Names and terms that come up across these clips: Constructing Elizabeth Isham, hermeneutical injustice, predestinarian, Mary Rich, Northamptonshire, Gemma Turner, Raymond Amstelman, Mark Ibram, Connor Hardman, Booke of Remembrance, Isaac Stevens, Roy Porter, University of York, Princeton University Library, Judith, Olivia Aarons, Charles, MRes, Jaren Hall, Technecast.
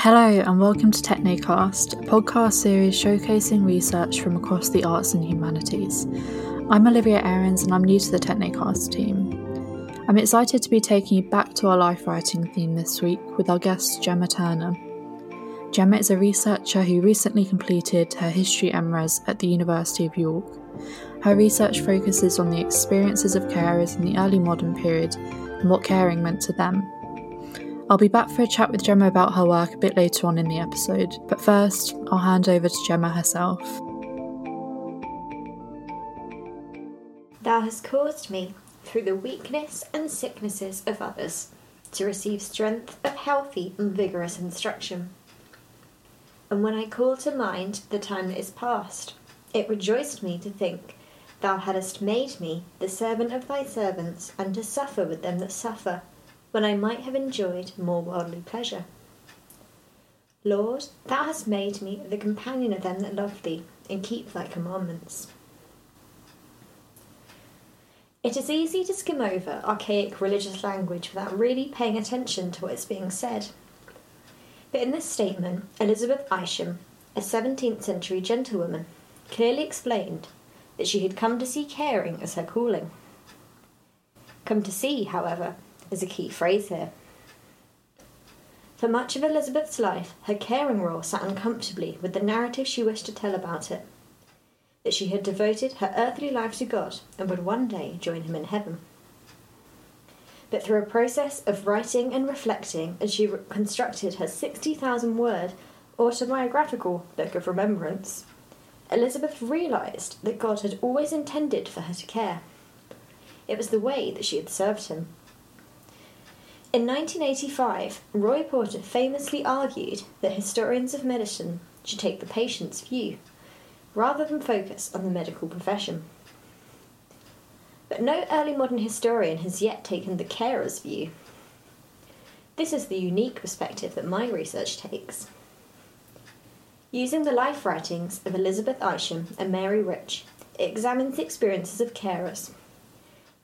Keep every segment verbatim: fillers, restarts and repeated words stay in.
Hello and welcome to Technecast, a podcast series showcasing research from across the arts and humanities. I'm Olivia Aarons and I'm new to the Technecast team. I'm excited to be taking you back to our life writing theme this week with our guest Gemma Turner. Gemma is a researcher who recently completed her History M Res at the University of York. Her research focuses on the experiences of carers in the early modern period and what caring meant to them. I'll be back for a chat with Gemma about her work a bit later on in the episode, but first, I'll hand over to Gemma herself. Thou hast caused me, through the weakness and sicknesses of others, to receive strength of healthy and vigorous instruction. And when I call to mind the time that is past, it rejoiced me to think, Thou hadst made me the servant of thy servants, and to suffer with them that suffer, when I might have enjoyed more worldly pleasure. Lord, thou hast made me the companion of them that love thee, and keep thy commandments. It is easy to skim over archaic religious language without really paying attention to what is being said. But in this statement, Elizabeth Isham, a seventeenth century gentlewoman, clearly explained that she had come to see caring as her calling. Come to see, however, is a key phrase here. For much of Elizabeth's life, her caring role sat uncomfortably with the narrative she wished to tell about it, that she had devoted her earthly life to God and would one day join him in heaven. But through a process of writing and reflecting, as she constructed her sixty thousand word autobiographical book of remembrance, Elizabeth realised that God had always intended for her to care. It was the way that she had served him. In nineteen eighty-five, Roy Porter famously argued that historians of medicine should take the patient's view, rather than focus on the medical profession. But no early modern historian has yet taken the carer's view. This is the unique perspective that my research takes. Using the life writings of Elizabeth Isham and Mary Rich, it examines the experiences of carers,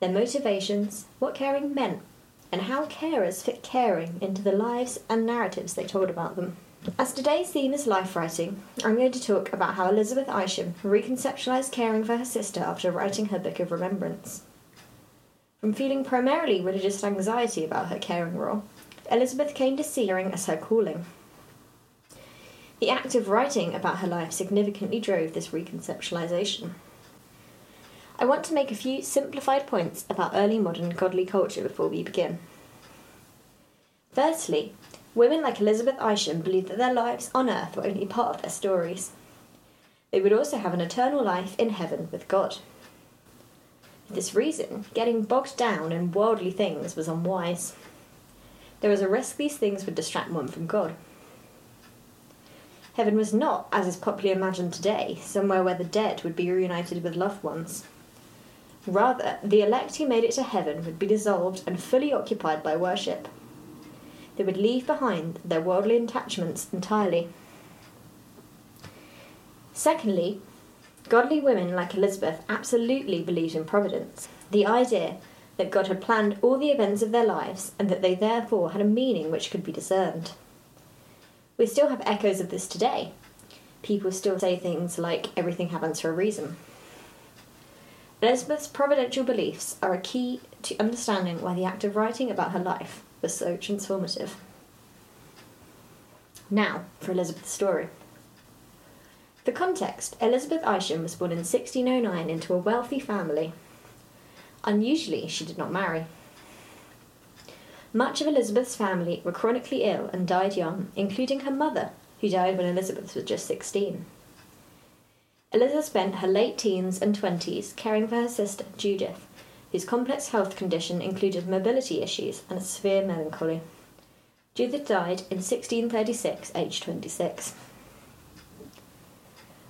their motivations, what caring meant, and how carers fit caring into the lives and narratives they told about them. As today's theme is life writing, I'm going to talk about how Elizabeth Isham reconceptualised caring for her sister after writing her Book of Remembrance. From feeling primarily religious anxiety about her caring role, Elizabeth came to see caring as her calling. The act of writing about her life significantly drove this reconceptualisation. I want to make a few simplified points about early modern godly culture before we begin. Firstly, women like Elizabeth Isham believed that their lives on earth were only part of their stories. They would also have an eternal life in heaven with God. For this reason, getting bogged down in worldly things was unwise. There was a risk these things would distract one from God. Heaven was not, as is popularly imagined today, somewhere where the dead would be reunited with loved ones. Rather, the elect who made it to heaven would be dissolved and fully occupied by worship. They would leave behind their worldly attachments entirely. Secondly, godly women like Elizabeth absolutely believed in providence, the idea that God had planned all the events of their lives and that they therefore had a meaning which could be discerned. We still have echoes of this today. People still say things like, everything happens for a reason. Elizabeth's providential beliefs are a key to understanding why the act of writing about her life was so transformative. Now for Elizabeth's story. For context, Elizabeth Isham was born in sixteen oh nine into a wealthy family. Unusually, she did not marry. Much of Elizabeth's family were chronically ill and died young, including her mother, who died when Elizabeth was just sixteen. Elizabeth spent her late teens and twenties caring for her sister, Judith, whose complex health condition included mobility issues and a severe melancholy. Judith died in sixteen thirty-six, aged twenty-six.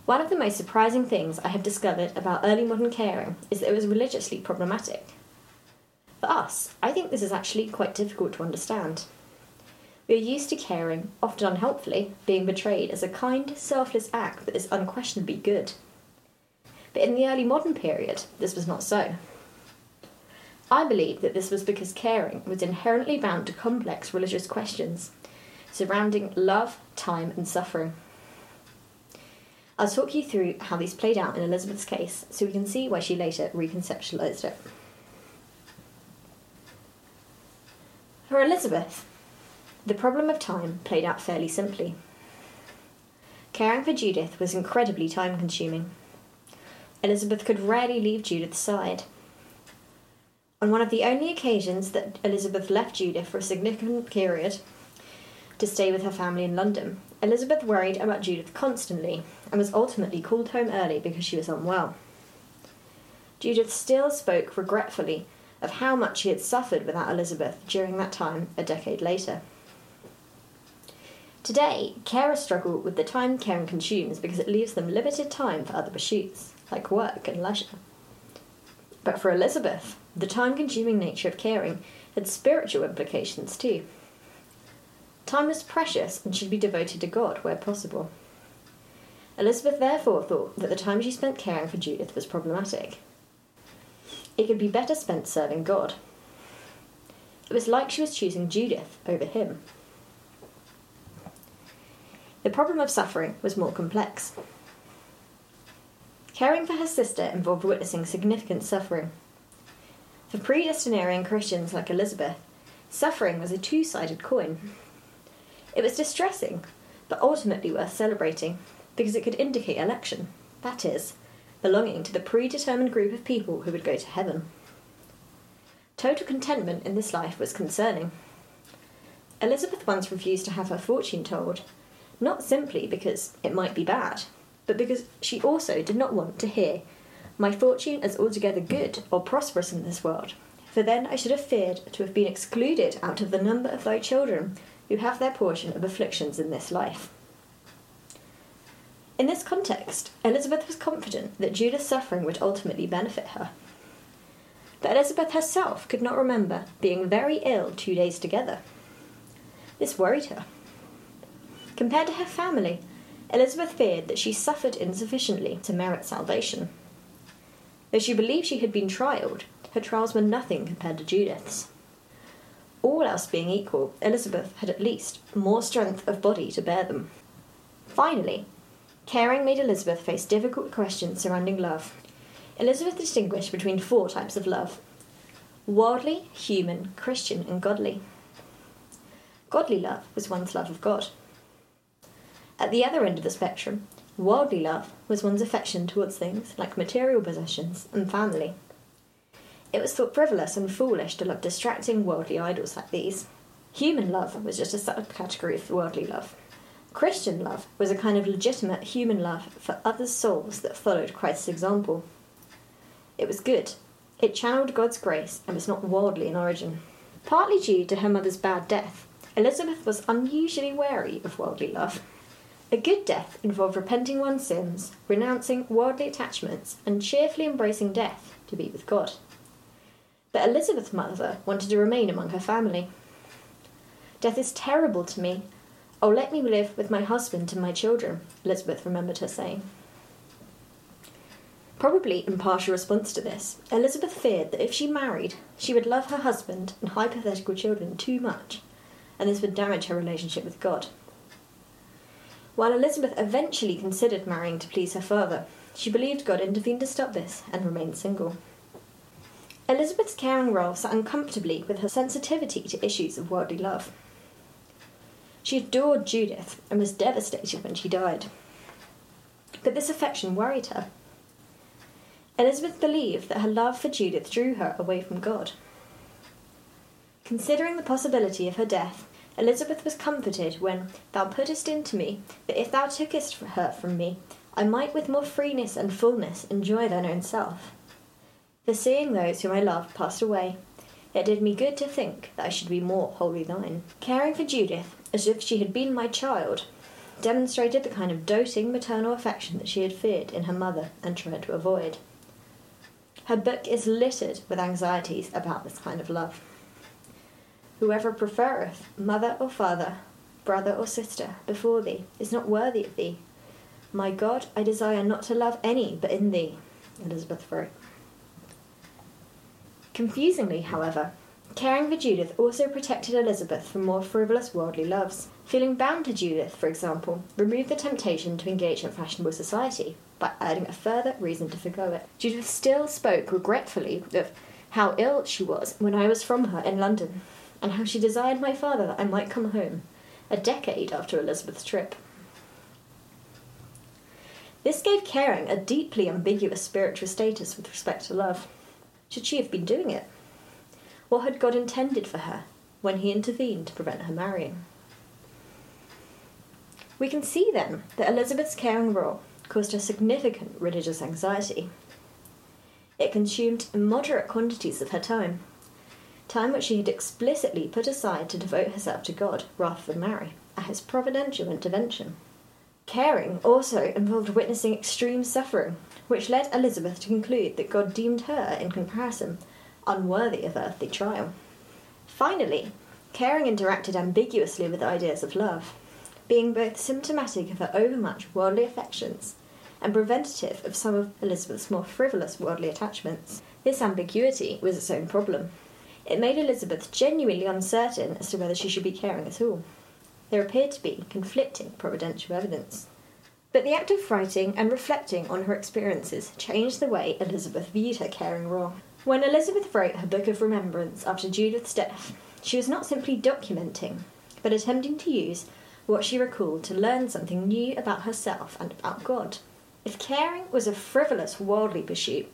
One of the most surprising things I have discovered about early modern caring is that it was religiously problematic. For us, I think this is actually quite difficult to understand. We are used to caring, often unhelpfully, being portrayed as a kind, selfless act that is unquestionably good. But in the early modern period, this was not so. I believe that this was because caring was inherently bound to complex religious questions, surrounding love, time and suffering. I'll talk you through how these played out in Elizabeth's case so we can see why she later reconceptualised it. For Elizabeth, the problem of time played out fairly simply. Caring for Judith was incredibly time-consuming. Elizabeth could rarely leave Judith's side. On one of the only occasions that Elizabeth left Judith for a significant period to stay with her family in London, Elizabeth worried about Judith constantly and was ultimately called home early because she was unwell. Judith still spoke regretfully of how much she had suffered without Elizabeth during that time a decade later. Today, carers struggle with the time caring consumes because it leaves them limited time for other pursuits, like work and leisure. But for Elizabeth, the time-consuming nature of caring had spiritual implications too. Time is precious and should be devoted to God where possible. Elizabeth therefore thought that the time she spent caring for Judith was problematic. It could be better spent serving God. It was like she was choosing Judith over him. The problem of suffering was more complex. Caring for her sister involved witnessing significant suffering. For predestinarian Christians like Elizabeth, suffering was a two-sided coin. It was distressing, but ultimately worth celebrating, because it could indicate election, that is, belonging to the predetermined group of people who would go to heaven. Total contentment in this life was concerning. Elizabeth once refused to have her fortune told, not simply because it might be bad, but because she also did not want to hear, "My fortune is altogether good or prosperous in this world, for then I should have feared to have been excluded out of the number of thy children who have their portion of afflictions in this life." In this context, Elizabeth was confident that Judith's suffering would ultimately benefit her. But Elizabeth herself could not remember being very ill two days together. This worried her. Compared to her family, Elizabeth feared that she suffered insufficiently to merit salvation. Though she believed she had been trialed, her trials were nothing compared to Judith's. All else being equal, Elizabeth had at least more strength of body to bear them. Finally, caring made Elizabeth face difficult questions surrounding love. Elizabeth distinguished between four types of love: worldly, human, Christian, and godly. Godly love was one's love of God. At the other end of the spectrum, worldly love was one's affection towards things like material possessions and family. It was thought frivolous and foolish to love distracting worldly idols like these. Human love was just a subcategory of worldly love. Christian love was a kind of legitimate human love for others' souls that followed Christ's example. It was good. It channeled God's grace and was not worldly in origin. Partly due to her mother's bad death, Elizabeth was unusually wary of worldly love. A good death involved repenting one's sins, renouncing worldly attachments, and cheerfully embracing death to be with God. But Elizabeth's mother wanted to remain among her family. "Death is terrible to me. Oh, let me live with my husband and my children," Elizabeth remembered her saying. Probably in partial response to this, Elizabeth feared that if she married, she would love her husband and hypothetical children too much, and this would damage her relationship with God. While Elizabeth eventually considered marrying to please her father, she believed God intervened to stop this and remained single. Elizabeth's caring role sat uncomfortably with her sensitivity to issues of worldly love. She adored Judith and was devastated when she died. But this affection worried her. Elizabeth believed that her love for Judith drew her away from God. Considering the possibility of her death, Elizabeth was comforted when "Thou puttest into me, that if thou tookest her from me, I might with more freeness and fullness enjoy thine own self. For seeing those whom I loved passed away, it did me good to think that I should be more wholly thine." Caring for Judith, as if she had been my child, demonstrated the kind of doting maternal affection that she had feared in her mother and tried to avoid. Her book is littered with anxieties about this kind of love. "Whoever prefereth mother or father, brother or sister, before thee, is not worthy of thee. My God, I desire not to love any but in thee," Elizabeth wrote. Confusingly, however, Caring for Judith also protected Elizabeth from more frivolous worldly loves. Feeling bound to Judith, for example, removed the temptation to engage in fashionable society by adding a further reason to forgo it. Judith still spoke regretfully of how ill she was when I was from her in London, and how she desired my father that I might come home, a decade after Elizabeth's trip. This gave Caring a deeply ambiguous spiritual status with respect to love. Should she have been doing it? What had God intended for her when he intervened to prevent her marrying? We can see, then, that Elizabeth's caring role caused her significant religious anxiety. It consumed immoderate quantities of her time, time which she had explicitly put aside to devote herself to God rather than marry, at his providential intervention. Caring also involved witnessing extreme suffering, which led Elizabeth to conclude that God deemed her, in comparison, unworthy of earthly trial. Finally, Caring interacted ambiguously with ideas of love, being both symptomatic of her overmuch worldly affections and preventative of some of Elizabeth's more frivolous worldly attachments. This ambiguity was its own problem. It made Elizabeth genuinely uncertain as to whether she should be caring at all. There appeared to be conflicting providential evidence. But the act of writing and reflecting on her experiences changed the way Elizabeth viewed her caring role. When Elizabeth wrote her Book of Remembrance after Judith's death, she was not simply documenting, but attempting to use what she recalled to learn something new about herself and about God. If caring was a frivolous, worldly pursuit,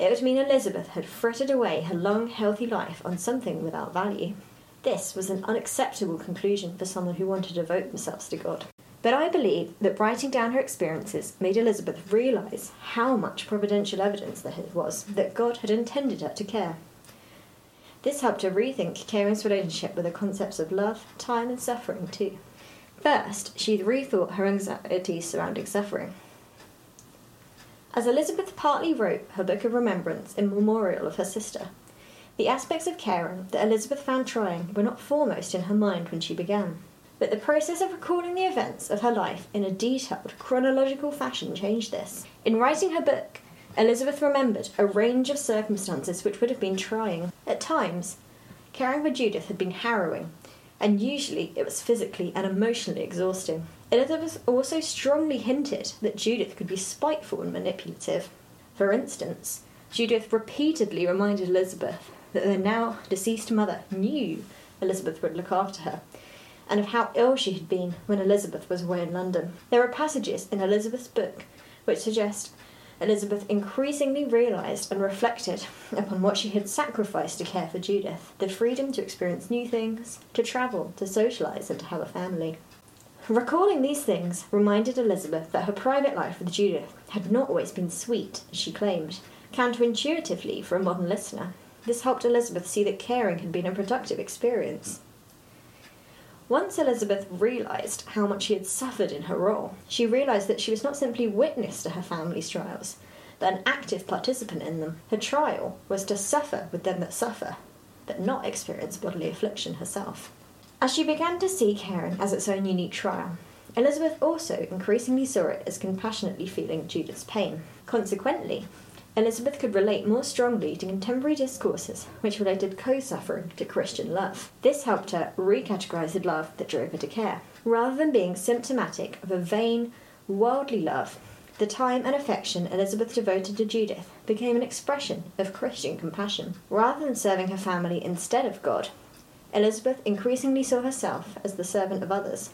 it would mean Elizabeth had frittered away her long, healthy life on something without value. This was an unacceptable conclusion for someone who wanted to devote themselves to God. But I believe that writing down her experiences made Elizabeth realise how much providential evidence there was that God had intended her to care. This helped her rethink Caring's relationship with the concepts of love, time and suffering too. First, she rethought her anxiety surrounding suffering. As Elizabeth partly wrote her Book of Remembrance in memorial of her sister, the aspects of caring that Elizabeth found trying were not foremost in her mind when she began. But the process of recalling the events of her life in a detailed, chronological fashion changed this. In writing her book, Elizabeth remembered a range of circumstances which would have been trying. At times, caring for Judith had been harrowing, and usually it was physically and emotionally exhausting. Elizabeth also strongly hinted that Judith could be spiteful and manipulative. For instance, Judith repeatedly reminded Elizabeth that their now deceased mother knew Elizabeth would look after her, and of how ill she had been when Elizabeth was away in London. There are passages in Elizabeth's book which suggest Elizabeth increasingly realised and reflected upon what she had sacrificed to care for Judith, the freedom to experience new things, to travel, to socialise and to have a family. Recalling these things reminded Elizabeth that her private life with Judith had not always been sweet, as she claimed. Counterintuitively for a modern listener, this helped Elizabeth see that caring had been a productive experience. Once Elizabeth realised how much she had suffered in her role, she realised that she was not simply witness to her family's trials, but an active participant in them. Her trial was to suffer with them that suffer, but not experience bodily affliction herself. As she began to see caring as its own unique trial, Elizabeth also increasingly saw it as compassionately feeling Judith's pain. Consequently, Elizabeth could relate more strongly to contemporary discourses which related co-suffering to Christian love. This helped her recategorise the love that drove her to care. Rather than being symptomatic of a vain, worldly love, the time and affection Elizabeth devoted to Judith became an expression of Christian compassion. Rather than serving her family instead of God, Elizabeth increasingly saw herself as the servant of others,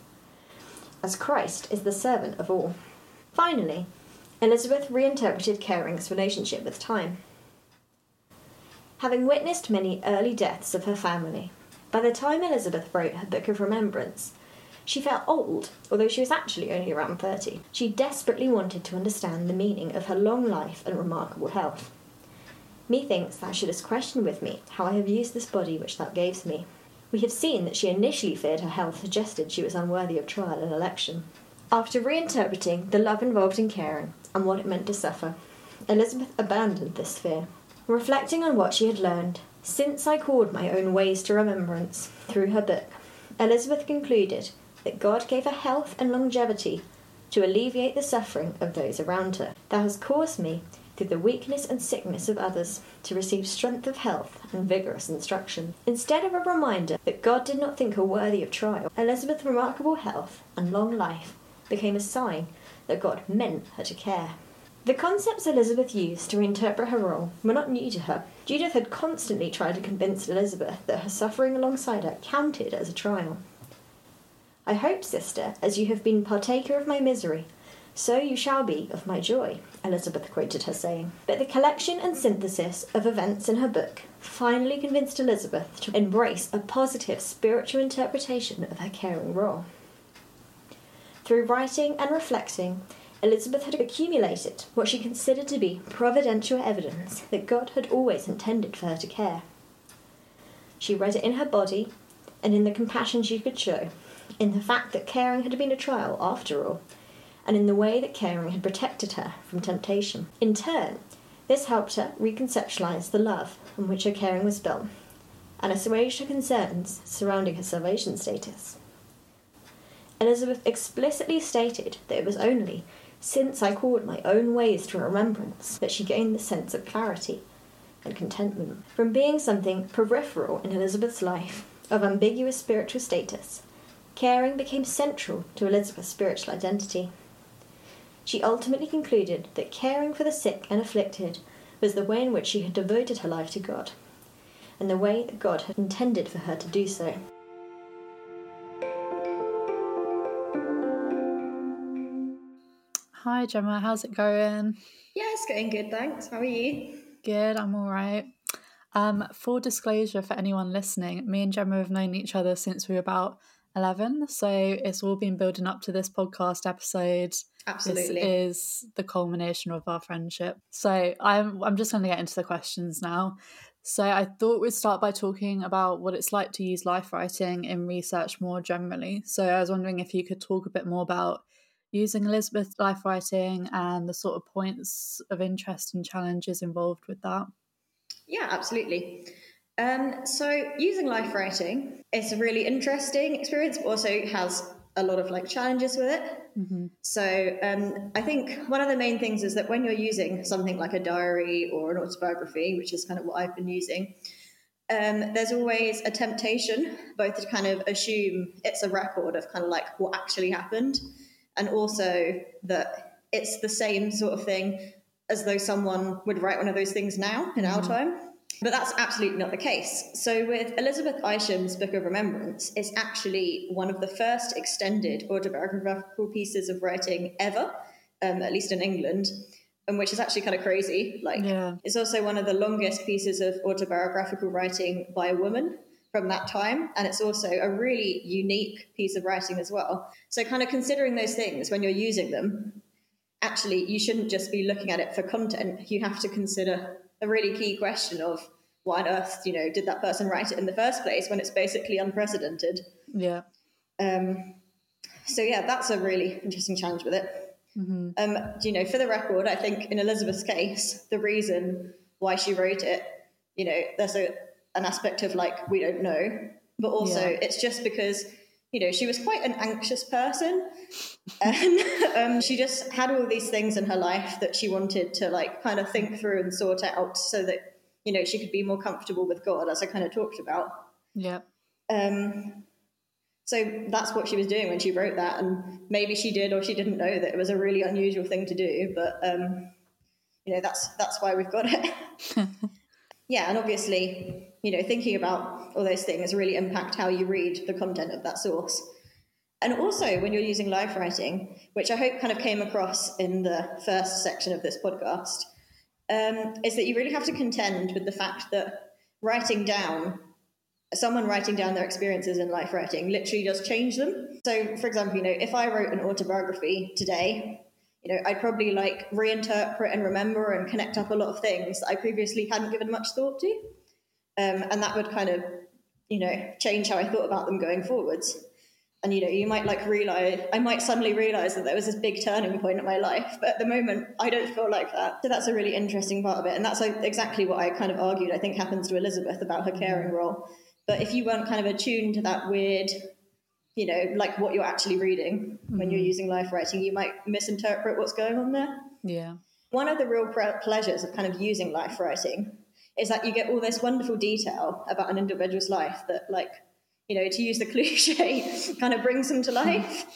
as Christ is the servant of all. Finally, Elizabeth reinterpreted Caring's relationship with time. Having witnessed many early deaths of her family, by the time Elizabeth wrote her Book of Remembrance, she felt old, although she was actually only around thirty. She desperately wanted to understand the meaning of her long life and remarkable health. Methinks thou shouldest question with me how I have used this body which thou gavest me. We have seen that she initially feared her health suggested she was unworthy of trial and election. After reinterpreting the love involved in caring and what it meant to suffer, Elizabeth abandoned this fear. Reflecting on what she had learned, since I called my own ways to remembrance, through her book, Elizabeth concluded that God gave her health and longevity to alleviate the suffering of those around her. Thou hast caused me, through the weakness and sickness of others, to receive strength of health and vigorous instruction. Instead of a reminder that God did not think her worthy of trial, Elizabeth's remarkable health and long life became a sign that God meant her to care. The concepts Elizabeth used to interpret her role were not new to her. Judith had constantly tried to convince Elizabeth that her suffering alongside her counted as a trial. "I hope, sister, as you have been partaker of my misery, so you shall be of my joy," Elizabeth quoted her saying. But the collection and synthesis of events in her book finally convinced Elizabeth to embrace a positive spiritual interpretation of her caring role. Through writing and reflecting, Elizabeth had accumulated what she considered to be providential evidence that God had always intended for her to care. She read it in her body and in the compassion she could show, in the fact that caring had been a trial after all, and in the way that caring had protected her from temptation. In turn, this helped her reconceptualise the love on which her caring was built, and assuaged her concerns surrounding her salvation status. Elizabeth explicitly stated that it was only since I called my own ways to remembrance that she gained the sense of clarity and contentment. From being something peripheral in Elizabeth's life, of ambiguous spiritual status, caring became central to Elizabeth's spiritual identity. She ultimately concluded that caring for the sick and afflicted was the way in which she had devoted her life to God, and the way that God had intended for her to do so. Hi Gemma, how's it going? Yeah, it's going good, thanks. How are you? Good, I'm all right. Um, full disclosure for anyone listening, me and Gemma have known each other since we were about eleven, so it's all been building up to this podcast episode. Absolutely. This is the culmination of our friendship. So I'm I'm just going to get into the questions now. So I thought we'd start by talking about what it's like to use life writing in research more generally. So I was wondering if you could talk a bit more about using Elizabeth's life writing and the sort of points of interest and challenges involved with that. Yeah, absolutely. Um, so using life writing is a really interesting experience, but also has a lot of like challenges with it. Mm-hmm. So um, I think one of the main things is that when you're using something like a diary or an autobiography, which is kind of what I've been using, um, there's always a temptation both to kind of assume it's a record of kind of like what actually happened, and also that it's the same sort of thing as though someone would write one of those things now in mm-hmm. our time. But that's absolutely not the case. So with Elizabeth Isham's Book of Remembrance, it's actually one of the first extended autobiographical pieces of writing ever, um, at least in England, and which is actually kind of crazy. Like, yeah. It's also one of the longest pieces of autobiographical writing by a woman from that time, and it's also a really unique piece of writing as well. So kind of considering those things when you're using them, actually you shouldn't just be looking at it for content. You have to consider a really key question of why on earth, you know, did that person write it in the first place when it's basically unprecedented? Yeah. Um, so yeah, that's a really interesting challenge with it. Mm-hmm. Um, you know, for the record, I think in Elizabeth's case, the reason why she wrote it, you know, there's a, an aspect of like, we don't know, but also yeah. It's just because, you know, she was quite an anxious person and um, she just had all these things in her life that she wanted to like kind of think through and sort out so that, you know, she could be more comfortable with God, as I kind of talked about. Yeah. Um. So that's what she was doing when she wrote that, and maybe she did or she didn't know that it was a really unusual thing to do, but, um, you know, that's that's why we've got it. Yeah, and obviously, you know, thinking about all those things really impact how you read the content of that source. And also when you're using life writing, which I hope kind of came across in the first section of this podcast, um, is that you really have to contend with the fact that writing down, someone writing down their experiences in life writing literally does change them. So, for example, you know, if I wrote an autobiography today, you know, I'd probably like reinterpret and remember and connect up a lot of things that I previously hadn't given much thought to. Um, and that would kind of, you know, change how I thought about them going forwards. And, you know, you might like realize, I might suddenly realize that there was this big turning point in my life. But at the moment, I don't feel like that. So that's a really interesting part of it. And that's like exactly what I kind of argued, I think, happens to Elizabeth about her caring role. But if you weren't kind of attuned to that weird, you know, like what you're actually reading when you're using life writing, you might misinterpret what's going on there. Yeah. one of the real pleasures of kind of using life writing is that you get all this wonderful detail about an individual's life that, like, you know, to use the cliche, kind of brings them to life.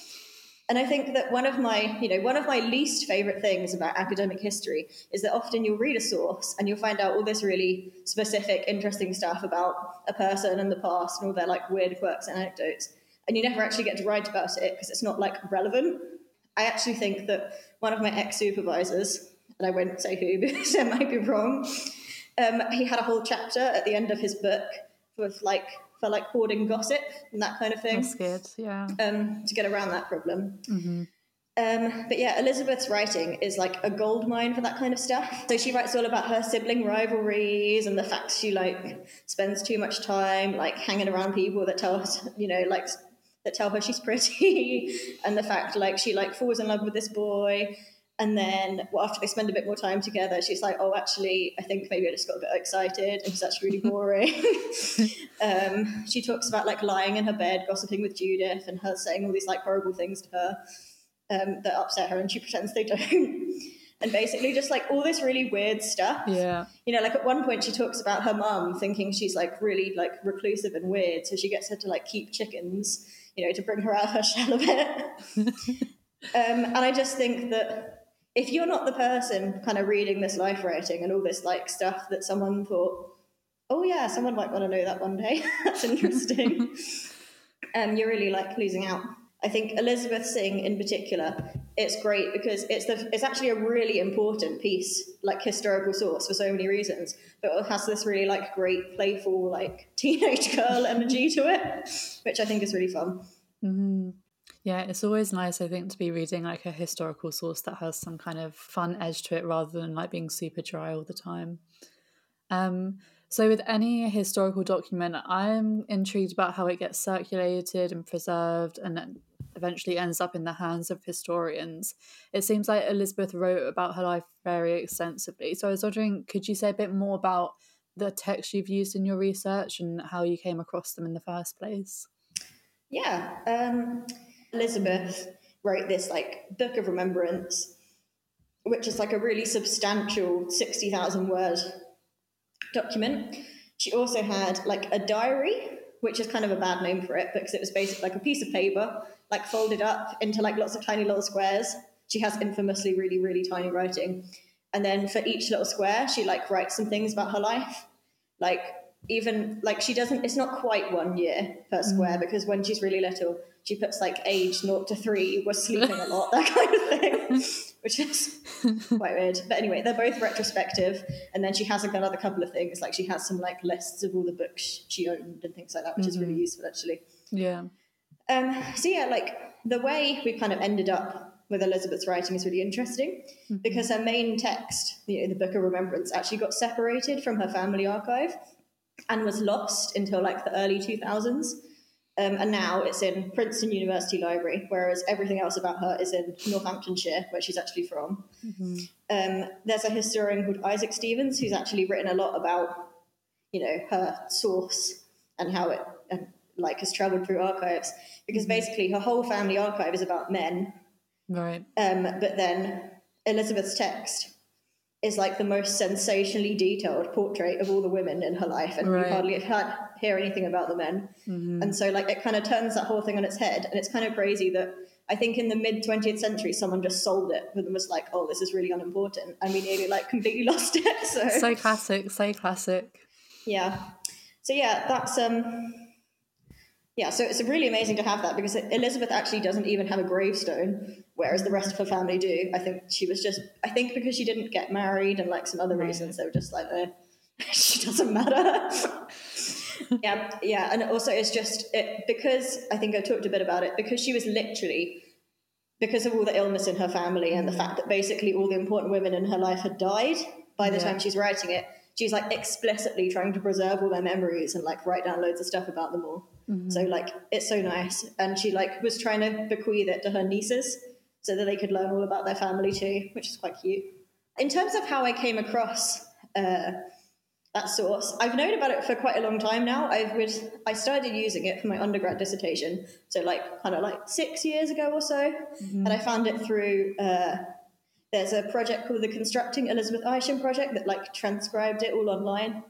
And I think that one of my, you know, one of my least favorite things about academic history is that often you'll read a source and you'll find out all this really specific, interesting stuff about a person and the past and all their like weird quirks and anecdotes. And you never actually get to write about it because it's not like relevant. I actually think that one of my ex-supervisors, and I won't say who because I might be wrong, um, he had a whole chapter at the end of his book with like, for like hoarding gossip and that kind of thing. That's good, yeah. Um, to get around that problem. Mm-hmm. Um, but yeah, Elizabeth's writing is like a gold mine for that kind of stuff. So she writes all about her sibling rivalries and the fact she like spends too much time like hanging around people that tell her, you know, like that tell her she's pretty, and the fact like she like falls in love with this boy. And then well, after they spend a bit more time together, she's like, oh, actually, I think maybe I just got a bit excited. And it's actually really boring. um, she talks about like lying in her bed, gossiping with Judith, and her saying all these like horrible things to her um, that upset her. And she pretends they don't. And basically just like all this really weird stuff. Yeah. You know, like at one point she talks about her mum thinking she's like really like reclusive and weird. So she gets her to like keep chickens, you know, to bring her out of her shell a bit. um, and I just think that if you're not the person kind of reading this life writing and all this like stuff that someone thought, oh yeah, someone might want to know that one day. That's interesting. um, you're really like losing out. I think Elizabeth Singh in particular, it's great because it's the it's actually a really important piece, like historical source for so many reasons, but it has this really like great playful like teenage girl energy to it, which I think is really fun. Mm-hmm. Yeah, it's always nice, I think, to be reading like a historical source that has some kind of fun edge to it rather than like being super dry all the time. Um, so with any historical document, I'm intrigued about how it gets circulated and preserved and eventually ends up in the hands of historians. It seems like Elizabeth wrote about her life very extensively. So I was wondering, could you say a bit more about the texts you've used in your research and how you came across them in the first place? Yeah, um... Elizabeth wrote this like book of remembrance, which is like a really substantial sixty thousand word document. She also had like a diary, which is kind of a bad name for it because it was basically like a piece of paper, like folded up into like lots of tiny little squares. She has infamously really, really tiny writing. And then for each little square, she like writes some things about her life, like even like she doesn't, it's not quite one year per square mm. because when she's really little, she puts like age naught to three, was sleeping a lot, that kind of thing, which is quite weird. But anyway, they're both retrospective. And then she has like another couple of things. Like she has some like lists of all the books she owned and things like that, which mm-hmm. is really useful actually. Yeah. Um, so yeah, like the way we kind of ended up with Elizabeth's writing is really interesting mm-hmm. because her main text, you know, the Book of Remembrance, actually got separated from her family archive and was lost until like the early two thousands. Um, and now it's in Princeton University Library, whereas everything else about her is in Northamptonshire, where she's actually from. Mm-hmm. Um, there's a historian called Isaac Stevens who's actually written a lot about, you know, her source and how it and, like has travelled through archives, because basically her whole family archive is about men. Right. Um, but then Elizabeth's text is like the most sensationally detailed portrait of all the women in her life, and right. you hardly had, hear anything about the men. Mm-hmm. And so like it kind of turns that whole thing on its head, and it's kind of crazy that I think in the mid-twentieth century someone just sold it and was like, oh, this is really unimportant, and we nearly like completely lost it. So, so classic, so classic. Yeah. So yeah, that's... um. Yeah, so it's really amazing to have that because Elizabeth actually doesn't even have a gravestone, whereas the rest of her family do. I think she was just, I think because she didn't get married and like some other right. reasons, they were just like, eh, she doesn't matter. yeah, yeah. And also it's just, it, because I think I talked a bit about it, because she was literally, because of all the illness in her family and the fact that basically all the important women in her life had died by the yeah. time she's writing it, she's like explicitly trying to preserve all their memories and like write down loads of stuff about them all. Mm-hmm. So like, it's so nice. And she like was trying to bequeath it to her nieces so that they could learn all about their family too, which is quite cute. In terms of how I came across uh, that source, I've known about it for quite a long time now. I would, I started using it for my undergrad dissertation. So like kind of like six years ago or so. Mm-hmm. And I found it through... Uh, There's a project called the Constructing Elizabeth Isham project that like transcribed it all online.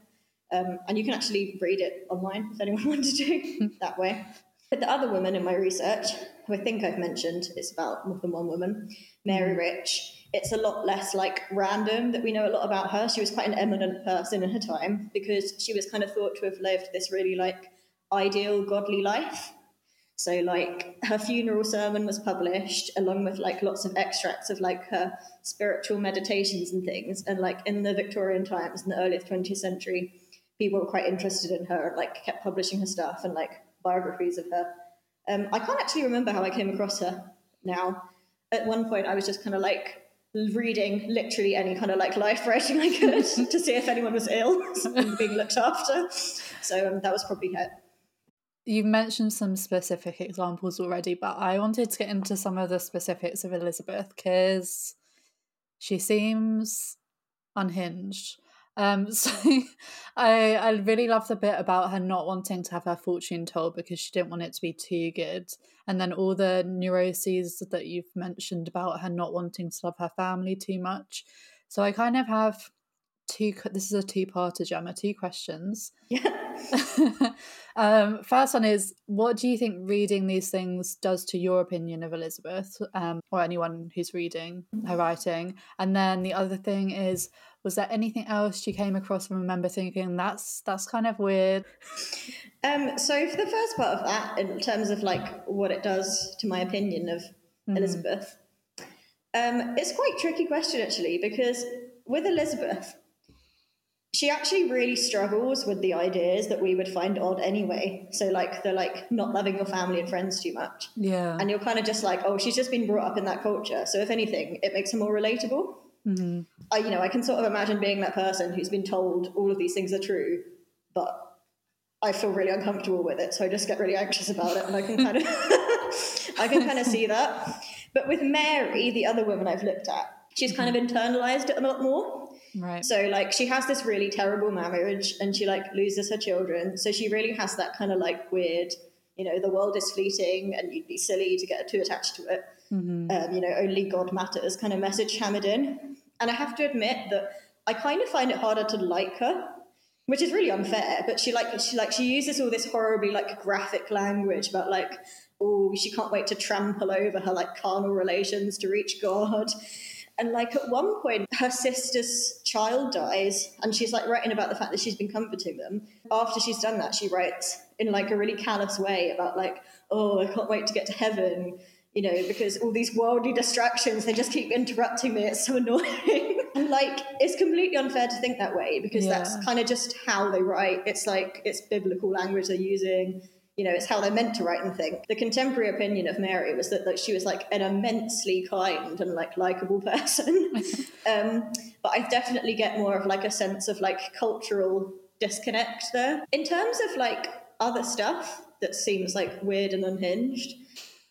Um, and you can actually read it online if anyone wanted to that way. But the other woman in my research, who I think I've mentioned, it's about more than one woman, Mary Rich, it's a lot less like random that we know a lot about her. She was quite an eminent person in her time because she was kind of thought to have lived this really like ideal godly life. So like her funeral sermon was published along with like lots of extracts of like her spiritual meditations and things. And like in the Victorian times, in the early twentieth century, people were quite interested in her and like kept publishing her stuff and like biographies of her. Um, I can't actually remember how I came across her now. At one point, I was just kind of like reading literally any kind of like life writing I could to see if anyone was ill and being looked after. So um, that was probably it. You've mentioned some specific examples already, but I wanted to get into some of the specifics of Elizabeth because she seems unhinged. Um, so I I really love the bit about her not wanting to have her fortune told because she didn't want it to be too good. And then all the neuroses that you've mentioned about her not wanting to love her family too much. So I kind of have two, this is a two-parter, Gemma, two questions. Yeah. um, first one is, what do you think reading these things does to your opinion of Elizabeth, um, or anyone who's reading her writing? And then the other thing is, was there anything else you came across and remember thinking, that's that's kind of weird? Um, so for the first part of that, in terms of like what it does to my opinion of mm. Elizabeth, um, it's quite a tricky question actually, because with Elizabeth, she actually really struggles with the ideas that we would find odd anyway. So like the like not loving your family and friends too much. Yeah. And you're kind of just like, oh, she's just been brought up in that culture. So if anything, it makes her more relatable. Mm-hmm. I, you know, I can sort of imagine being that person who's been told all of these things are true, but I feel really uncomfortable with it. So I just get really anxious about it. And I can kind of, I can kind of see that. But with Mary, the other woman I've looked at, she's kind of internalized it a lot more. Right. So like she has this really terrible marriage and she like loses her children. So she really has that kind of like weird, you know, the world is fleeting and you'd be silly to get too attached to it. Mm-hmm. Um, you know, only God matters kind of message hammered in. And I have to admit that I kind of find it harder to like her, which is really unfair. But she like she like she uses all this horribly like graphic language about like, oh, she can't wait to trample over her like carnal relations to reach God. And like at one point, her sister's child dies and she's like writing about the fact that she's been comforting them. After she's done that, she writes in like a really callous way about like, oh, I can't wait to get to heaven, you know, because all these worldly distractions, they just keep interrupting me. It's so annoying. And like, it's completely unfair to think that way because yeah. that's kind of just how they write. It's like, it's biblical language they're using. You know, it's how they're meant to write and think. The contemporary opinion of Mary was that, that she was like an immensely kind and like likable person. um, but I definitely get more of like a sense of like cultural disconnect there. In terms of like other stuff that seems like weird and unhinged,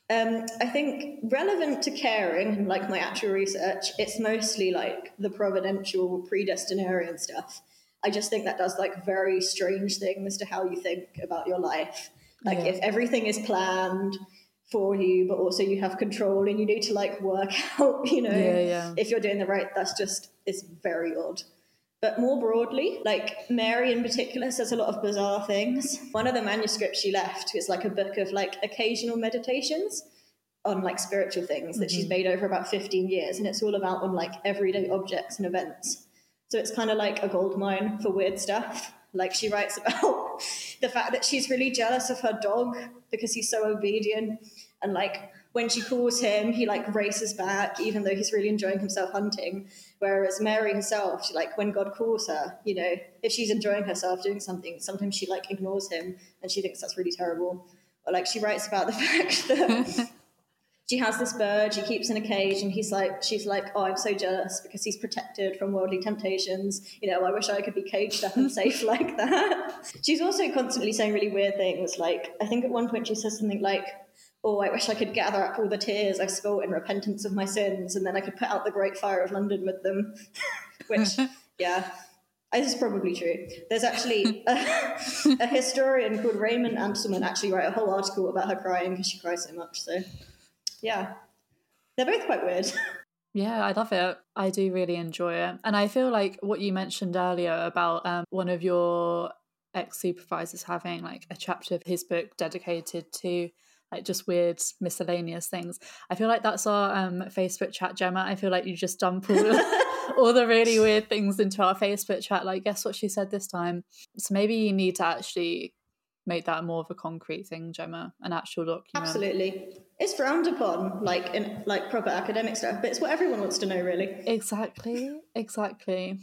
um, I think relevant to caring and like my actual research, it's mostly like the providential predestinarian stuff. I just think that does like very strange things to how you think about your life. Like yeah. if everything is planned for you, but also you have control and you need to like work out, you know, yeah, yeah. if you're doing the right, that's just, it's very odd. But more broadly, like Mary in particular says a lot of bizarre things. One of the manuscripts she left is like a book of like occasional meditations on like spiritual things that mm-hmm. she's made over about fifteen years. And it's all about on like everyday objects and events. So it's kind of like a gold mine for weird stuff. Like she writes about the fact that she's really jealous of her dog because he's so obedient. And like when she calls him, he like races back, even though he's really enjoying himself hunting. Whereas Mary herself, she like when God calls her, you know, if she's enjoying herself doing something, sometimes she like ignores him and she thinks that's really terrible. Or like she writes about the fact that she has this bird she keeps in a cage and he's like, she's like, oh, I'm so jealous because he's protected from worldly temptations. You know, I wish I could be caged up and safe like that. She's also constantly saying really weird things. Like, I think at one point she says something like, oh, I wish I could gather up all the tears I've spilt in repentance of my sins and then I could put out the great fire of London with them. Which, yeah, this is probably true. There's actually a, a historian called Raymond Amstelman actually wrote a whole article about her crying because she cries so much, so... Yeah, they're both quite weird. Yeah, I love it. I do really enjoy it. And I feel like what you mentioned earlier about um, one of your ex-supervisors having like a chapter of his book dedicated to like just weird miscellaneous things. I feel like that's our um, Facebook chat, Gemma. I feel like you just dump all, all the really weird things into our Facebook chat. Like, guess what she said this time? So maybe you need to actually make that more of a concrete thing, Gemma, an actual document. Absolutely. It's frowned upon, like in like proper academic stuff, but it's what everyone wants to know, really. Exactly, exactly.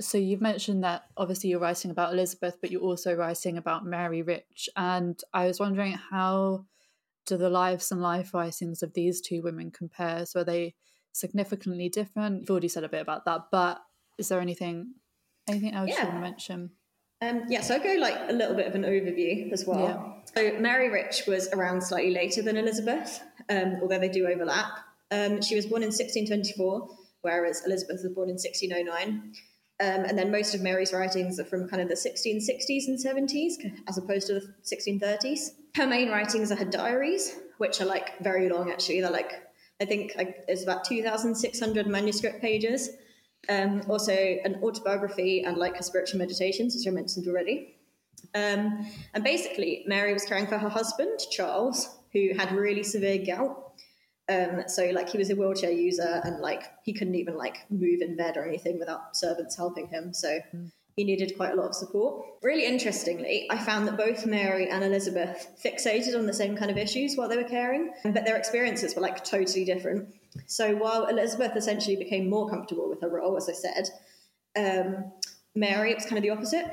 So you've mentioned that obviously you're writing about Elizabeth, but you're also writing about Mary Rich. And I was wondering, how do the lives and life writings of these two women compare? So are they significantly different? You've already said a bit about that, but is there anything, anything else yeah. you want to mention? Um, yeah, so I'll go like a little bit of an overview as well. Yeah. So Mary Rich was around slightly later than Elizabeth, um, although they do overlap. Um, she was born in sixteen twenty-four, whereas Elizabeth was born in sixteen oh nine. Um, and then most of Mary's writings are from kind of the sixteen sixties and seventies, as opposed to the sixteen thirties. Her main writings are her diaries, which are like very long, actually. They're like, I think like, it's about two thousand six hundred manuscript pages. Um, also an autobiography and like her spiritual meditations, which I mentioned already. Um, and basically Mary was caring for her husband, Charles, who had really severe gout. Um, so like he was a wheelchair user and like he couldn't even like move in bed or anything without servants helping him. So mm. he needed quite a lot of support. Really interestingly, I found that both Mary and Elizabeth fixated on the same kind of issues while they were caring, but their experiences were like totally different. So while Elizabeth essentially became more comfortable with her role, as I said, um, Mary, it was kind of the opposite.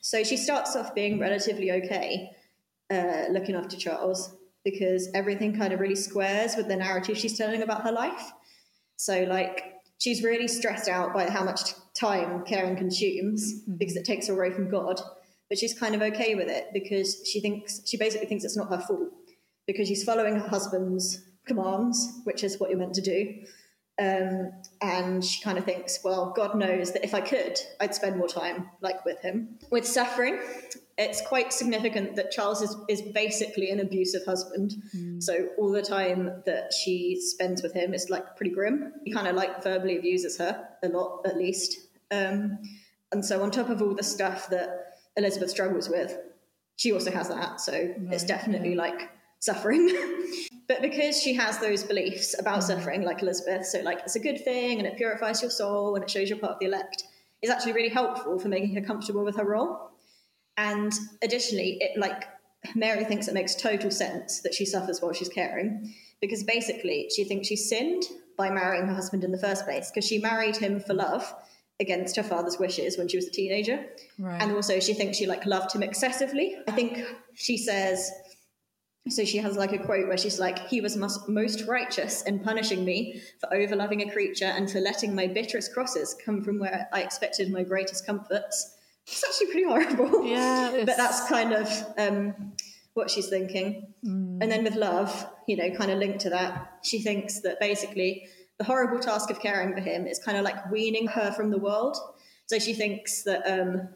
So she starts off being relatively okay uh, looking after Charles because everything kind of really squares with the narrative she's telling about her life. So like she's really stressed out by how much time caring consumes because it takes her away from God, but she's kind of okay with it because she thinks she basically thinks it's not her fault because she's following her husband's commands, which is what you're meant to do. Um, and she kind of thinks, well, God knows that if I could, I'd spend more time like with him. With suffering, it's quite significant that Charles is, is basically an abusive husband. Mm. So all the time that she spends with him is like pretty grim. He kind of like verbally abuses her a lot, at least. Um, and so on top of all the stuff that Elizabeth struggles with, she also has that. So right, it's definitely yeah. like suffering. But because she has those beliefs about mm-hmm. suffering, like Elizabeth, so like it's a good thing and it purifies your soul and it shows you're part of the elect, is actually really helpful for making her comfortable with her role. And additionally, it like Mary thinks it makes total sense that she suffers while she's caring because basically she thinks she sinned by marrying her husband in the first place because she married him for love against her father's wishes when she was a teenager. Right. And also she thinks she like loved him excessively. I think she says... So she has like a quote where she's like, he was most righteous in punishing me for overloving a creature and for letting my bitterest crosses come from where I expected my greatest comforts. It's actually pretty horrible. Yeah, but that's kind of um, what she's thinking. Mm. And then with love, you know, kind of linked to that, she thinks that basically the horrible task of caring for him is kind of like weaning her from the world. So she thinks that... Um,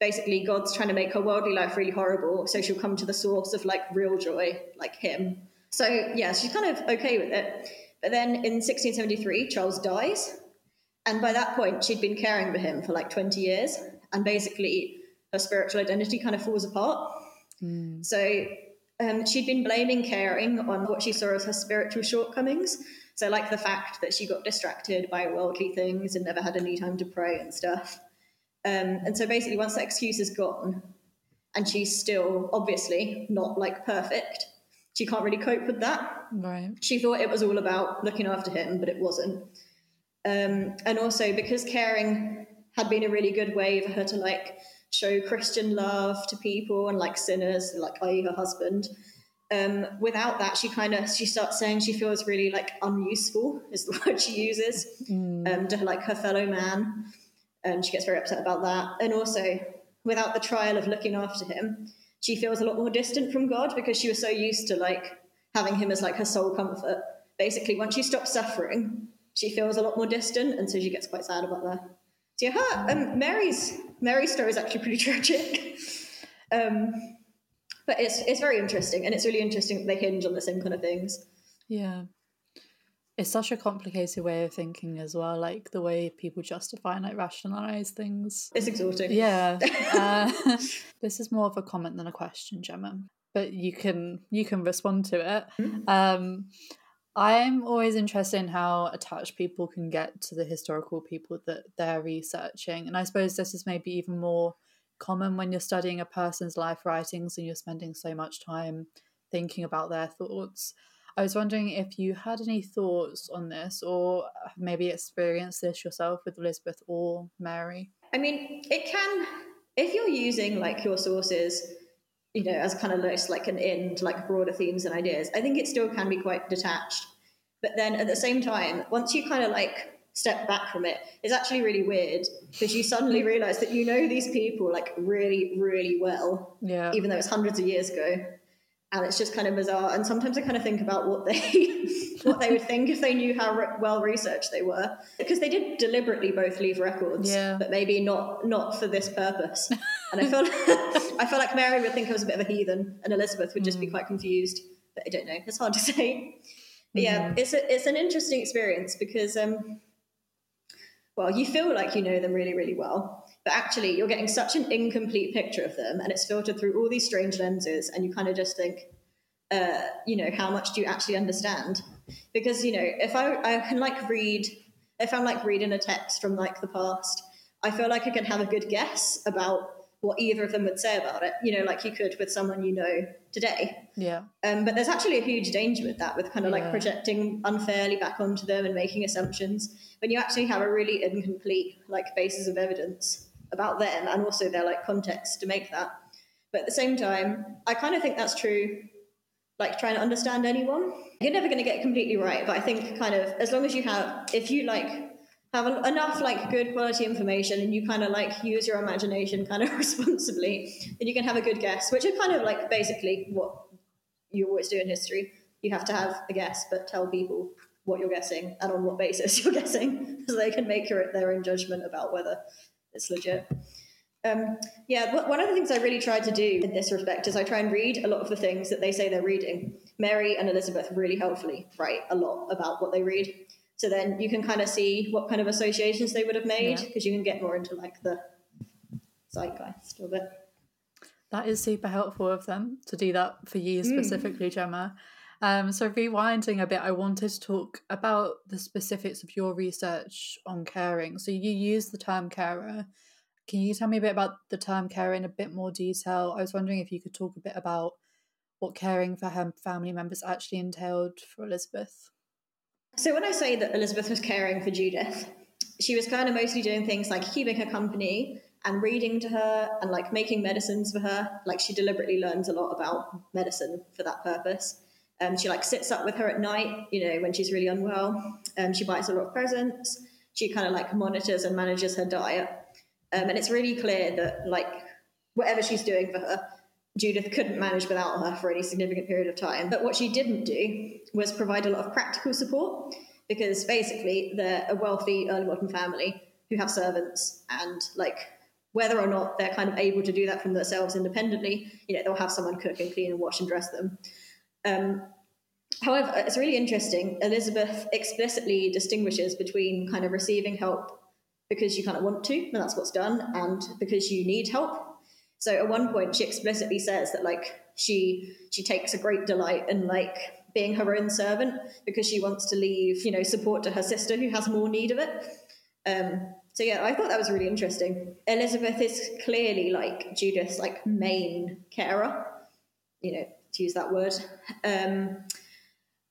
basically God's trying to make her worldly life really horrible so she'll come to the source of like real joy, like him. So yeah, she's kind of okay with it. But then in sixteen seventy-three Charles dies, and by that point she'd been caring for him for like twenty years, and basically her spiritual identity kind of falls apart. Mm. So um, she'd been blaming caring on what she saw as her spiritual shortcomings, so like the fact that she got distracted by worldly things and never had any time to pray and stuff. Um, and so basically once that excuse is gone and she's still obviously not like perfect, she can't really cope with that. Right. She thought it was all about looking after him, but it wasn't. Um, and also because caring had been a really good way for her to like show Christian love to people and like sinners, like that is her husband. Um, without that, she kind of, she starts saying she feels really like unuseful is the word she uses mm. um, to like her fellow man. Um, she gets very upset about that. And also, without the trial of looking after him, she feels a lot more distant from God because she was so used to, like, having him as, like, her sole comfort. Basically, once she stops suffering, she feels a lot more distant, and so she gets quite sad about that. So, yeah, her, um, Mary's, Mary's story is actually pretty tragic. um, but it's it's very interesting, and it's really interesting that they hinge on the same kind of things. Yeah. It's such a complicated way of thinking as well, like the way people justify and like rationalise things. It's exhausting. Yeah. Uh, this is more of a comment than a question, Gemma, but you can you can respond to it. Mm-hmm. Um, I'm always interested in how attached people can get to the historical people that they're researching. And I suppose this is maybe even more common when you're studying a person's life writings and you're spending so much time thinking about their thoughts. I was wondering if you had any thoughts on this or maybe experienced this yourself with Elizabeth or Mary. I mean, it can, if you're using like your sources, you know, as kind of list, like an in to like broader themes and ideas, I think it still can be quite detached. But then at the same time, once you kind of like step back from it, it's actually really weird because you suddenly realize that you know these people like really, really well, yeah, even though it's hundreds of years ago. And it's just kind of bizarre. And sometimes I kind of think about what they what they would think if they knew how re- well researched they were. Because they did deliberately both leave records, yeah, but maybe not not for this purpose. And I feel, I feel like Mary would think I was a bit of a heathen and Elizabeth would just mm. be quite confused. But I don't know. It's hard to say. But yeah, yeah it's a, it's an interesting experience because, um, well, you feel like you know them really, really well. But actually, you're getting such an incomplete picture of them, and it's filtered through all these strange lenses, and you kind of just think, uh, you know, how much do you actually understand? Because, you know, if I, I can, like, read, if I'm, like, reading a text from, like, the past, I feel like I can have a good guess about what either of them would say about it, you know, like you could with someone you know today. Yeah. Um, but there's actually a huge danger with that, with kind of, yeah, like, projecting unfairly back onto them and making assumptions, when you actually have a really incomplete, like, basis of evidence about them and also their like context to make that. But at the same time, I kind of think that's true, like trying to understand anyone. You're never going to get it completely right, but I think kind of as long as you have, if you like have enough like good quality information and you kind of like use your imagination kind of responsibly, then you can have a good guess, which is kind of like basically what you always do in history. You have to have a guess, but tell people what you're guessing and on what basis you're guessing so they can make your, their own judgment about whether it's legit. Um, yeah, one of the things I really tried to do in this respect is I try and read a lot of the things that they say they're reading. Mary and Elizabeth really helpfully write a lot about what they read. So then you can kind of see what kind of associations they would have made because yeah, you can get more into like the zeitgeist a little bit. That is super helpful of them to do that for you specifically, mm. Gemma. Um, so rewinding a bit, I wanted to talk about the specifics of your research on caring. So you use the term carer. Can you tell me a bit about the term carer in a bit more detail? I was wondering if you could talk a bit about what caring for her family members actually entailed for Elizabeth. So when I say that Elizabeth was caring for Judith, she was kind of mostly doing things like keeping her company and reading to her and like making medicines for her. Like she deliberately learns a lot about medicine for that purpose. Um, she like sits up with her at night, you know, when she's really unwell. Um, she buys a lot of presents. She kind of like monitors and manages her diet. Um, and it's really clear that like whatever she's doing for her, Judith couldn't manage without her for any significant period of time. But what she didn't do was provide a lot of practical support because basically they're a wealthy early modern family who have servants and like whether or not they're kind of able to do that from themselves independently, you know, they'll have someone cook and clean and wash and dress them. Um, however, it's really interesting. Elizabeth explicitly distinguishes between kind of receiving help because you kind of want to, and that's what's done, and because you need help. So at one point, she explicitly says that like she she takes a great delight in like being her own servant because she wants to leave, you know, support to her sister who has more need of it. Um, so yeah, I thought that was really interesting. Elizabeth is clearly like Judith's like main carer, you know, to use that word, um,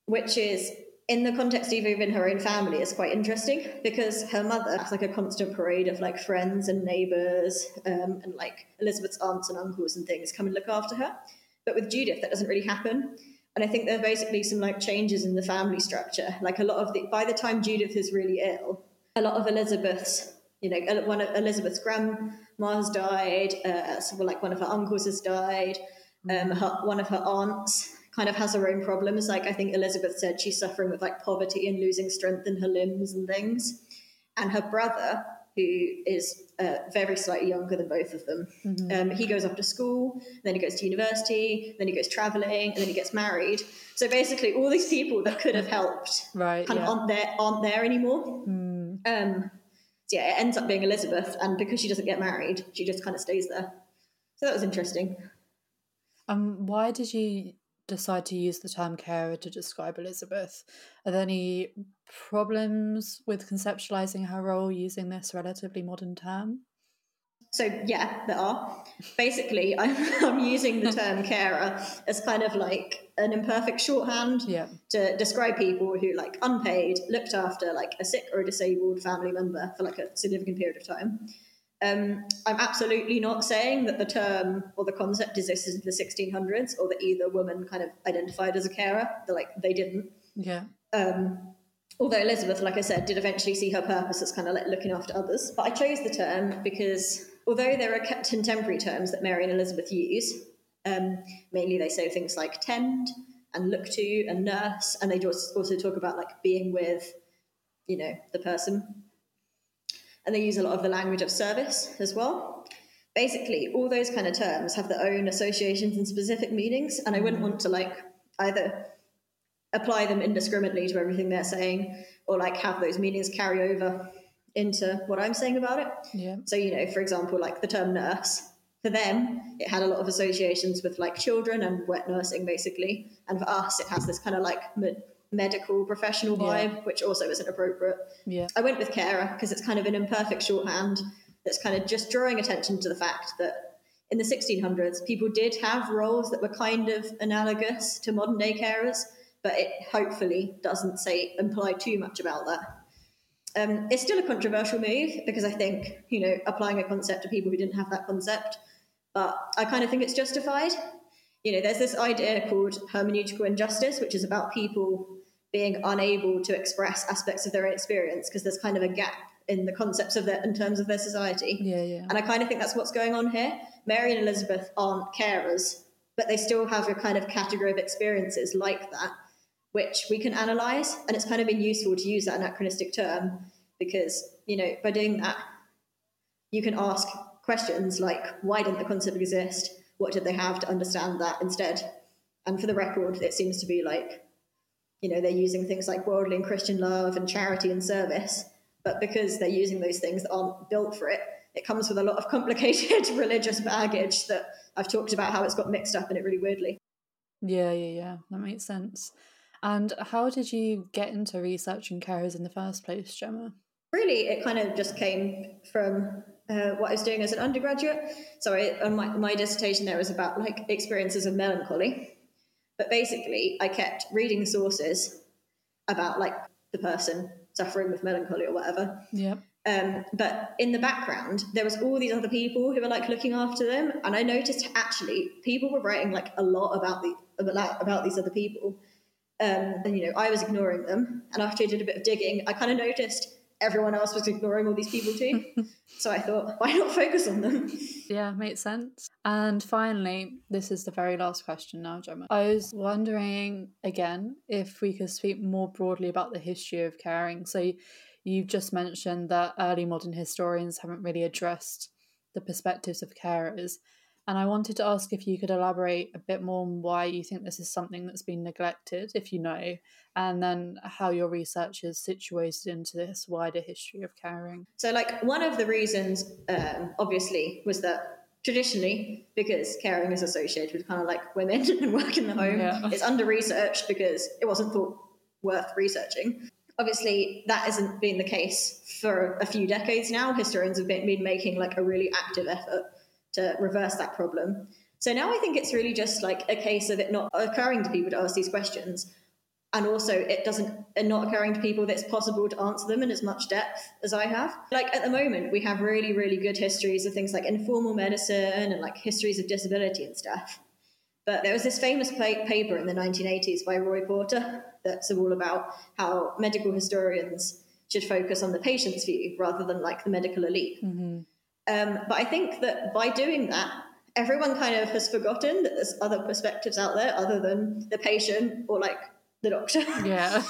which is in the context even in her own family is quite interesting because her mother has like a constant parade of like friends and neighbours um, and like Elizabeth's aunts and uncles and things come and look after her. But with Judith, that doesn't really happen. And I think there are basically some like changes in the family structure. Like a lot of the, by the time Judith is really ill, a lot of Elizabeth's, you know, one of Elizabeth's grandma's died, uh, so like one of her uncles has died. Um, her, one of her aunts kind of has her own problems. Like I think Elizabeth said she's suffering with like poverty and losing strength in her limbs and things. And her brother who is uh, very slightly younger than both of them. Mm-hmm. Um, he goes off to school, then he goes to university, then he goes travelling, and then he gets married. So basically all these people that could have helped right, kind yeah. of aren't there, aren't there anymore. Mm. Um, so yeah, it ends up being Elizabeth, and because she doesn't get married, she just kind of stays there. So that was interesting. Um, why did you decide to use the term carer to describe Elizabeth? Are there any problems with conceptualizing her role using this relatively modern term? So yeah, there are. Basically, I'm, I'm using the term carer as kind of like an imperfect shorthand yeah. to describe people who, like, unpaid, looked after like a sick or a disabled family member for like a significant period of time. Um, I'm absolutely not saying that the term or the concept existed in the sixteen hundreds, or that either woman kind of identified as a carer. They're like, they didn't. Yeah. Um, although Elizabeth, like I said, did eventually see her purpose as kind of like looking after others. But I chose the term because although there are contemporary terms that Mary and Elizabeth use, um, mainly they say things like tend and look to and nurse, and they just also talk about like being with, you know, the person. And they use a lot of the language of service as well. Basically, all those kind of terms have their own associations and specific meanings, and I wouldn't want to like either apply them indiscriminately to everything they're saying, or like have those meanings carry over into what I'm saying about it. Yeah. So, you know, for example, like the term nurse, for them, it had a lot of associations with like children and wet nursing, basically. And for us, it has this kind of like med- medical professional vibe, yeah. which also isn't appropriate. Yeah. I went with carer because it's kind of an imperfect shorthand that's kind of just drawing attention to the fact that in the sixteen hundreds, people did have roles that were kind of analogous to modern day carers, but it hopefully doesn't say imply too much about that. Um, it's still a controversial move because I think, you know, applying a concept to people who didn't have that concept, but I kind of think it's justified. You know, there's this idea called hermeneutical injustice, which is about people being unable to express aspects of their own experience because there's kind of a gap in the concepts of their, in terms of their society. Yeah, yeah. And I kind of think that's what's going on here. Mary and Elizabeth aren't carers, but they still have a kind of category of experiences like that, which we can analyse. And it's kind of been useful to use that anachronistic term because, you know, by doing that, you can ask questions like, why didn't the concept exist? What did they have to understand that instead? And for the record, it seems to be like, you know, they're using things like worldly and Christian love and charity and service, but because they're using those things that aren't built for it, it comes with a lot of complicated religious baggage that I've talked about how it's got mixed up in it really weirdly. Yeah, yeah, yeah. That makes sense. And how did you get into researching carers in the first place, Gemma? Really, it kind of just came from uh, what I was doing as an undergraduate. So I, my, my dissertation there was about like experiences of melancholy. But basically, I kept reading sources about, like, the person suffering with melancholy or whatever. Yeah. Um, but in the background, there was all these other people who were, like, looking after them. And I noticed, actually, people were writing, like, a lot about the about, about these other people. Um, and, you know, I was ignoring them. And after I did a bit of digging, I kind of noticed everyone else was ignoring all these people too. So I thought, why not focus on them? Yeah, makes sense. And finally, this is the very last question now, Gemma. I was wondering, again, if we could speak more broadly about the history of caring. So you've just mentioned that early modern historians haven't really addressed the perspectives of carers. And I wanted to ask if you could elaborate a bit more on why you think this is something that's been neglected, if you know, and then how your research is situated into this wider history of caring. So, like, one of the reasons, um, obviously, was that traditionally, because caring is associated with kind of like women and work in the home, yeah. it's under-researched because it wasn't thought worth researching. Obviously, that hasn't been the case for a few decades now. Historians have been, been making like a really active effort to reverse that problem. So now I think it's really just like a case of it not occurring to people to ask these questions, and also it doesn't and not occurring to people that it's possible to answer them in as much depth as I have. Like, at the moment, we have really, really good histories of things like informal medicine and like histories of disability and stuff. But there was this famous paper in the nineteen eighties by Roy Porter that's all about how medical historians should focus on the patient's view rather than like the medical elite. Mm-hmm. Um, but I think that by doing that, everyone kind of has forgotten that there's other perspectives out there other than the patient or like the doctor. Yeah.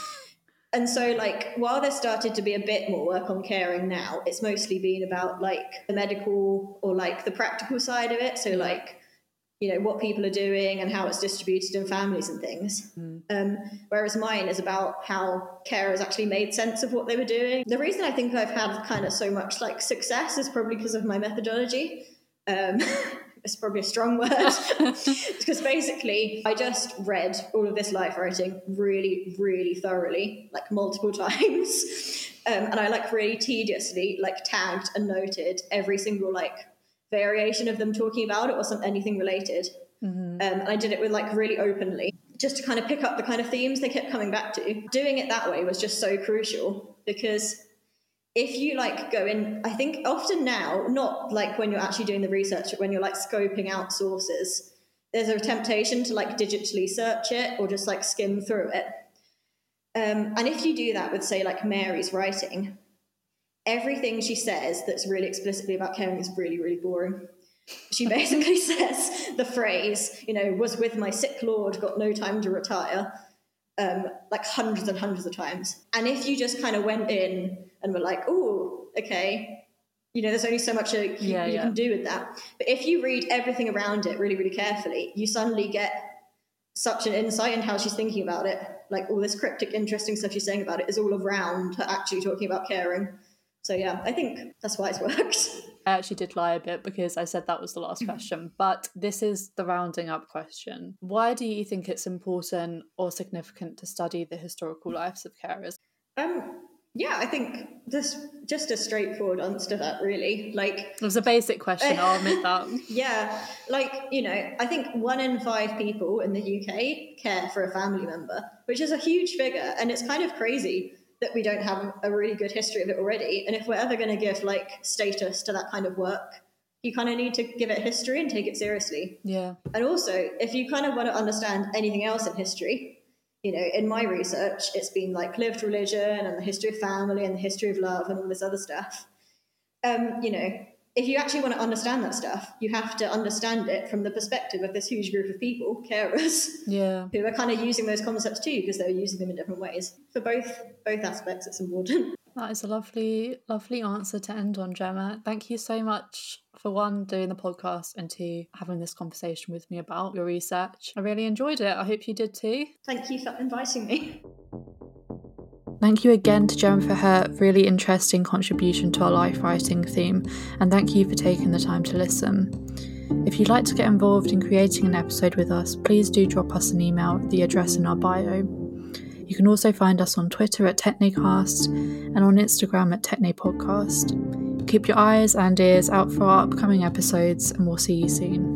And so, like, while there started to be a bit more work on caring now, it's mostly been about, like, the medical or, like, the practical side of it. So, like, you know, what people are doing and how it's distributed in families and things. Mm. Um, whereas mine is about how carers actually made sense of what they were doing. The reason I think I've had kind of so much, like, success is probably because of my methodology. Um It's probably a strong word because basically I just read all of this life writing really, really thoroughly, like multiple times. Um, and I like really tediously like tagged and noted every single like variation of them talking about it or something, anything related. Mm-hmm. Um, and I did it with like really openly just to kind of pick up the kind of themes they kept coming back to. Doing it that way was just so crucial because if you like go in, I think often now, not like when you're actually doing the research, but when you're like scoping out sources, there's a temptation to like digitally search it or just like skim through it. Um, and if you do that with say like Mary's writing, everything she says that's really explicitly about caring is really, really boring. She basically says the phrase, you know, was with my sick lord, got no time to retire, um, like hundreds and hundreds of times. And if you just kind of went in and we're like, oh, okay, you know, there's only so much you, yeah, you yeah. can do with that. But if you read everything around it really, really carefully, you suddenly get such an insight into how she's thinking about it. Like all this cryptic, interesting stuff she's saying about it is all around her actually talking about caring. So yeah, I think that's why it's worked. I actually did lie a bit because I said that was the last question, but this is the rounding up question. Why do you think it's important or significant to study the historical lives of carers? Um. Yeah, I think this just a straightforward answer to that, really. Like it was a basic question, I'll admit that. Yeah. Like, you know, I think one in five people in the U K care for a family member, which is a huge figure. And it's kind of crazy that we don't have a really good history of it already. And if we're ever going to give like status to that kind of work, you kind of need to give it history and take it seriously. Yeah. And also, if you kind of want to understand anything else in history, you know, in my research, it's been like lived religion and the history of family and the history of love and all this other stuff. Um, you know, if you actually want to understand that stuff, you have to understand it from the perspective of this huge group of people, carers, yeah, who are kind of using those concepts too because they're using them in different ways. For both both aspects, it's important. That is a lovely, lovely answer to end on, Gemma. Thank you so much for one, doing the podcast, and two, having this conversation with me about your research. I really enjoyed it. I hope you did too. Thank you for inviting me. Thank you again to Gemma for her really interesting contribution to our life writing theme, and thank you for taking the time to listen. If you'd like to get involved in creating an episode with us, please do drop us an email at the address in our bio. You can also find us on Twitter at Technecast and on Instagram at Technepodcast. Keep your eyes and ears out for our upcoming episodes, and we'll see you soon.